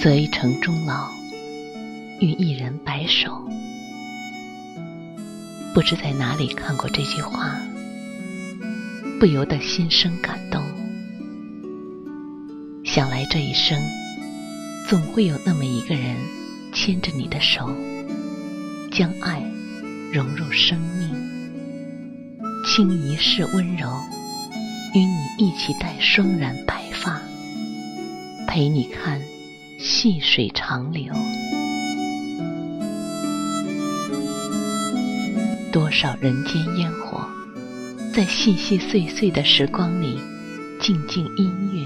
择一城终老，与一人白首。不知在哪里看过这句话，不由得心生感动。想来这一生，总会有那么一个人牵着你的手，将爱融入生命，倾一世温柔，与你一起戴双染白发，陪你看细水长流。多少人间烟火，在细细碎碎的时光里静静音乐，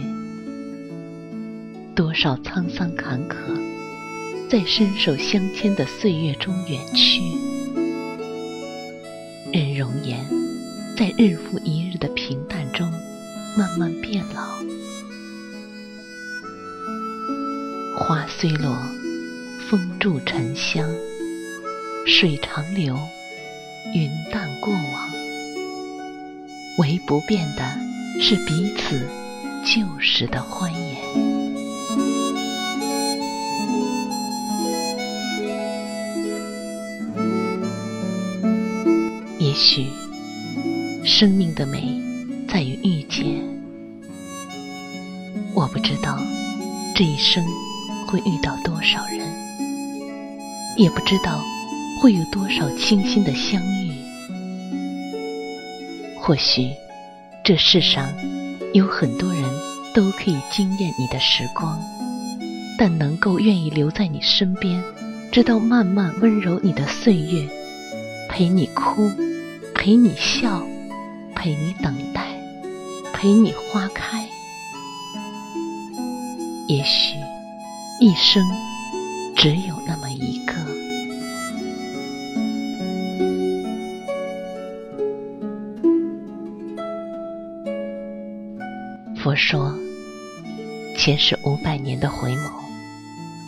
多少沧桑坎坷，在伸手相牵的岁月中远去。任容颜在日复一日的平淡中慢慢变老，花虽落，风住沉香，水长流，云淡过往，唯不变的是彼此旧时的欢颜。也许生命的美在于遇见，我不知道这一生会遇到多少人，也不知道会有多少清新的相遇。或许这世上有很多人都可以惊艳你的时光，但能够愿意留在你身边，直到慢慢温柔你的岁月，陪你哭，陪你笑，陪你等待，陪你花开。也许一生只有那么一个。佛说，前世500年的回眸，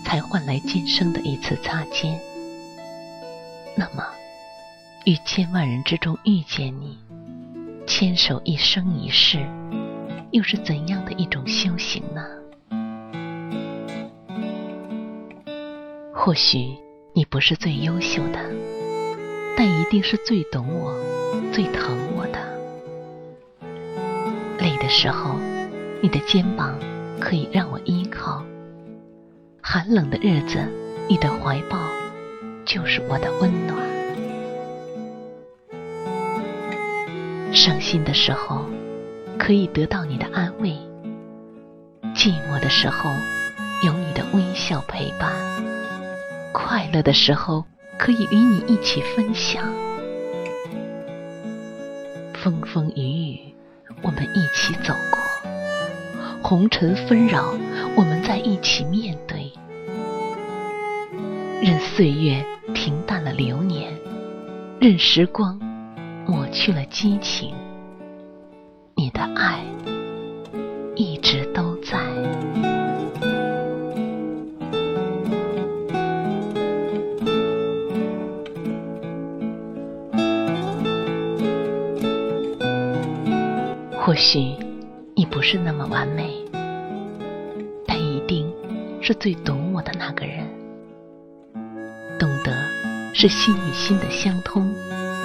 才换来今生的一次擦肩。那么，于1000万人之中遇见你，牵手一生一世，又是怎样的一种修行呢？或许你不是最优秀的，但一定是最懂我、最疼我的。累的时候，你的肩膀可以让我依靠；寒冷的日子，你的怀抱就是我的温暖。伤心的时候，可以得到你的安慰；寂寞的时候，有你的微笑陪伴。快乐的时候，可以与你一起分享。风风雨雨，我们一起走过；红尘纷扰，我们在一起面对。任岁月平淡了流年，任时光抹去了激情，你的爱一直都在。或许你不是那么完美，但一定是最懂我的那个人。懂得是心与心的相通，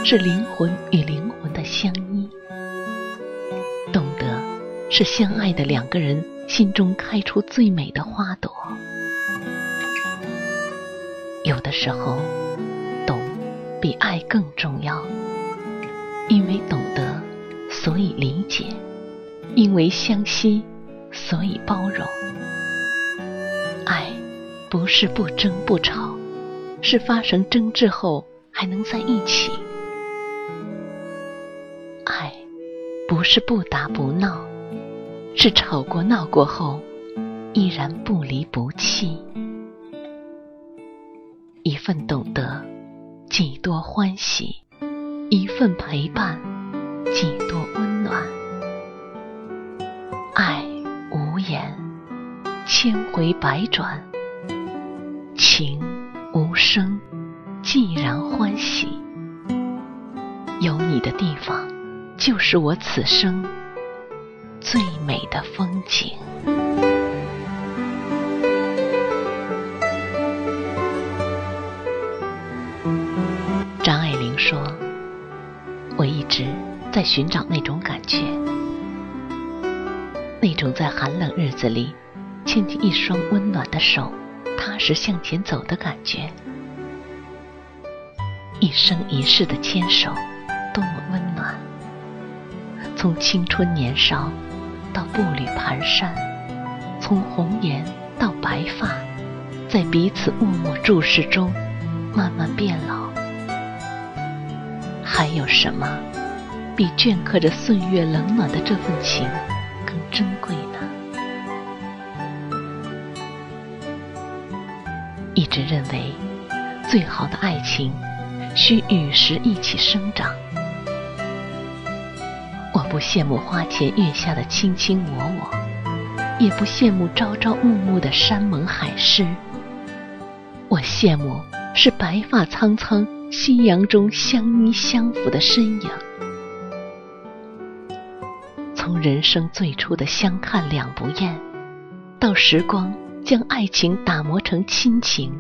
是灵魂与灵魂的相依。懂得是相爱的两个人心中开出最美的花朵。有的时候，懂比爱更重要，因为懂得所以理解，因为相惜，所以包容。爱不是不争不吵，是发生争执后还能在一起。爱不是不打不闹，是吵过闹过后依然不离不弃。一份懂得，几多欢喜；一份陪伴，几多温暖。爱无言，千回百转；情无声，寂然欢喜。有你的地方，就是我此生最美的风景。在寻找那种感觉，那种在寒冷日子里牵起一双温暖的手，踏实向前走的感觉。一生一世的牵手，多么温暖！从青春年少到步履蹒跚，从红颜到白发，在彼此默默注视中慢慢变老。还有什么比镌刻着岁月冷暖的这份情更珍贵呢？一直认为最好的爱情需与时一起生长，我不羡慕花前月下的卿卿我我，也不羡慕朝朝暮暮的山盟海誓，我羡慕是白发苍苍夕阳中相依相扶的身影。从人生最初的相看两不厌，到时光将爱情打磨成亲情，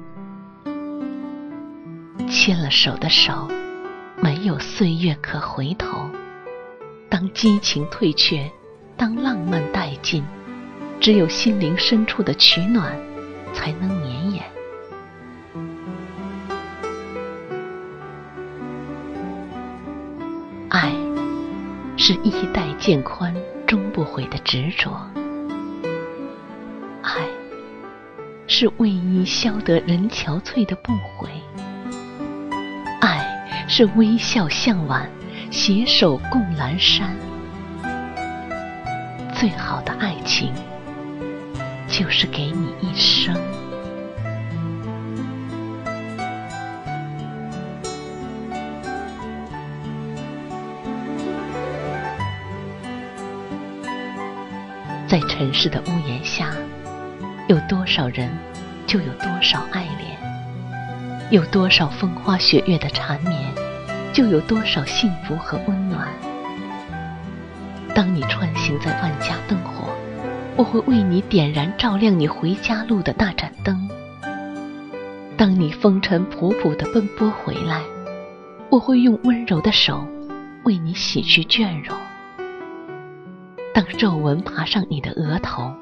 牵了手的手没有岁月可回头。当激情退却，当浪漫殆尽，只有心灵深处的取暖才能绵延。爱是衣带渐宽终不悔的执着，爱是为伊消得人憔悴的不悔，爱是微笑向晚携手共阑珊。最好的爱情就是给你一生。在尘世的屋檐下，有多少人就有多少爱恋，有多少风花雪月的缠绵，就有多少幸福和温暖。当你穿行在万家灯火，我会为你点燃照亮你回家路的那盏灯。当你风尘仆仆地奔波回来，我会用温柔的手为你洗去倦容。当皱纹爬上你的额头，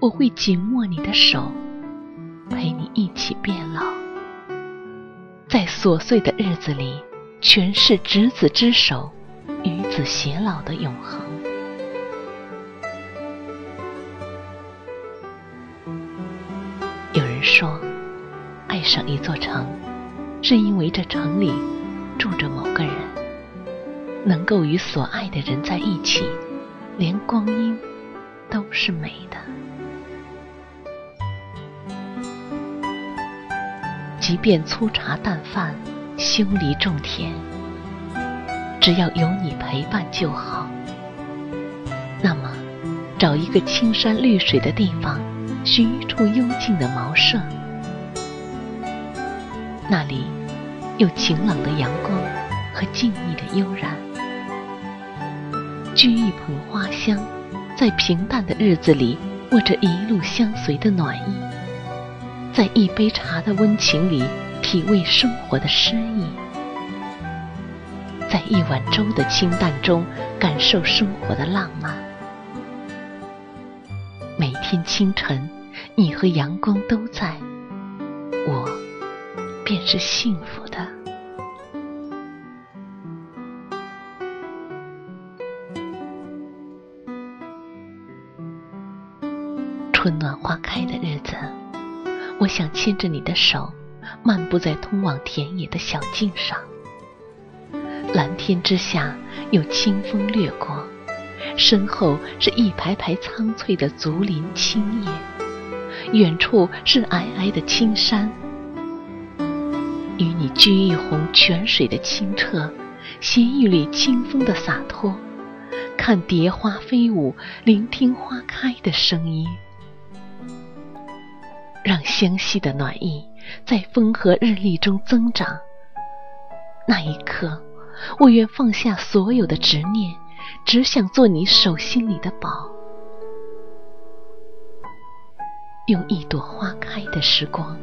我会紧握你的手，陪你一起变老。在琐碎的日子里，全是执子之手与子偕老的永恒。有人说，爱上一座城是因为这城里住着某个人，能够与所爱的人在一起，连光阴都是美的。即便粗茶淡饭，修篱种田，只要有你陪伴就好。那么找一个青山绿水的地方，寻一处幽静的茅舍，那里有晴朗的阳光和静谧的悠然。掬一捧花香，在平淡的日子里握着一路相随的暖意，在一杯茶的温情里体味生活的诗意，在一碗粥的清淡中感受生活的浪漫。每天清晨，你和阳光都在，我便是幸福的。春暖花开的日子，我想牵着你的手漫步在通往田野的小径上。蓝天之下有清风掠过，身后是一排排苍翠的竹林青叶，远处是皑皑的青山。与你掬一泓泉水的清澈，携一缕清风的洒脱，看蝶花飞舞，聆听花开的声音，让湘西的暖意在风和日丽中增长。那一刻，我愿放下所有的执念，只想做你手心里的宝，用一朵花开的时光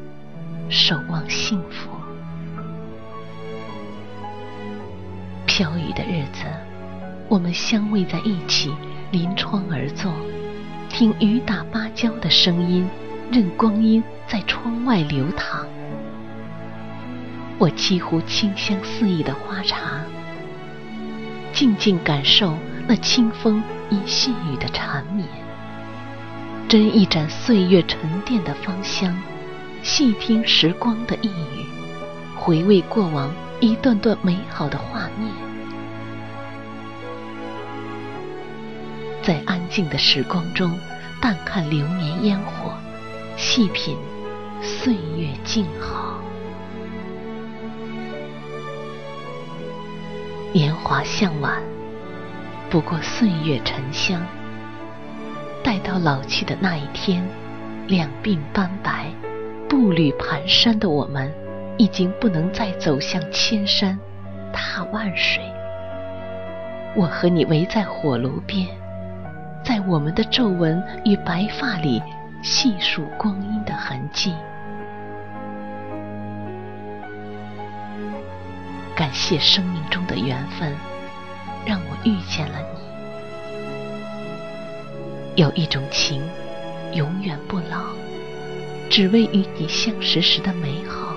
守望幸福。飘雨的日子，我们相偎在一起，临窗而坐，听雨打芭蕉的声音，任光阴在窗外流淌。我沏壶清香四溢的花茶，静静感受那清风因细雨的缠绵，斟一盏岁月沉淀的芳香，细听时光的呓语，回味过往一段段美好的画面。在安静的时光中，淡看流年烟火，细品岁月静好。年华向晚，不过岁月沉香。待到老去的那一天，两鬓斑白，步履蹒跚的我们，已经不能再走向千山踏万水。我和你围在火炉边，在我们的皱纹与白发里细数光阴的痕迹。感谢生命中的缘分，让我遇见了你。有一种情，永远不老，只为与你相识时的美好；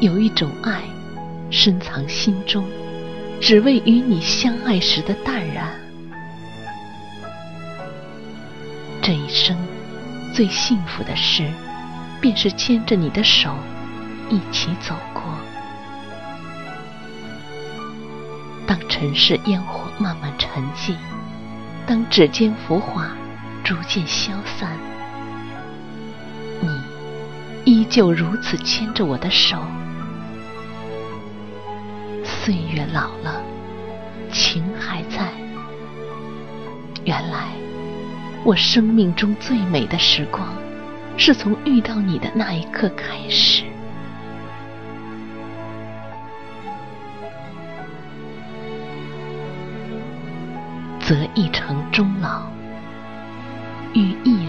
有一种爱，深藏心中，只为与你相爱时的淡然。这一生最幸福的事，便是牵着你的手一起走过。当尘世烟火慢慢沉寂，当指尖浮华逐渐消散，你依旧如此牵着我的手。岁月老了，情还在。原来我生命中最美的时光，是从遇到你的那一刻开始。则一城终老，与一人。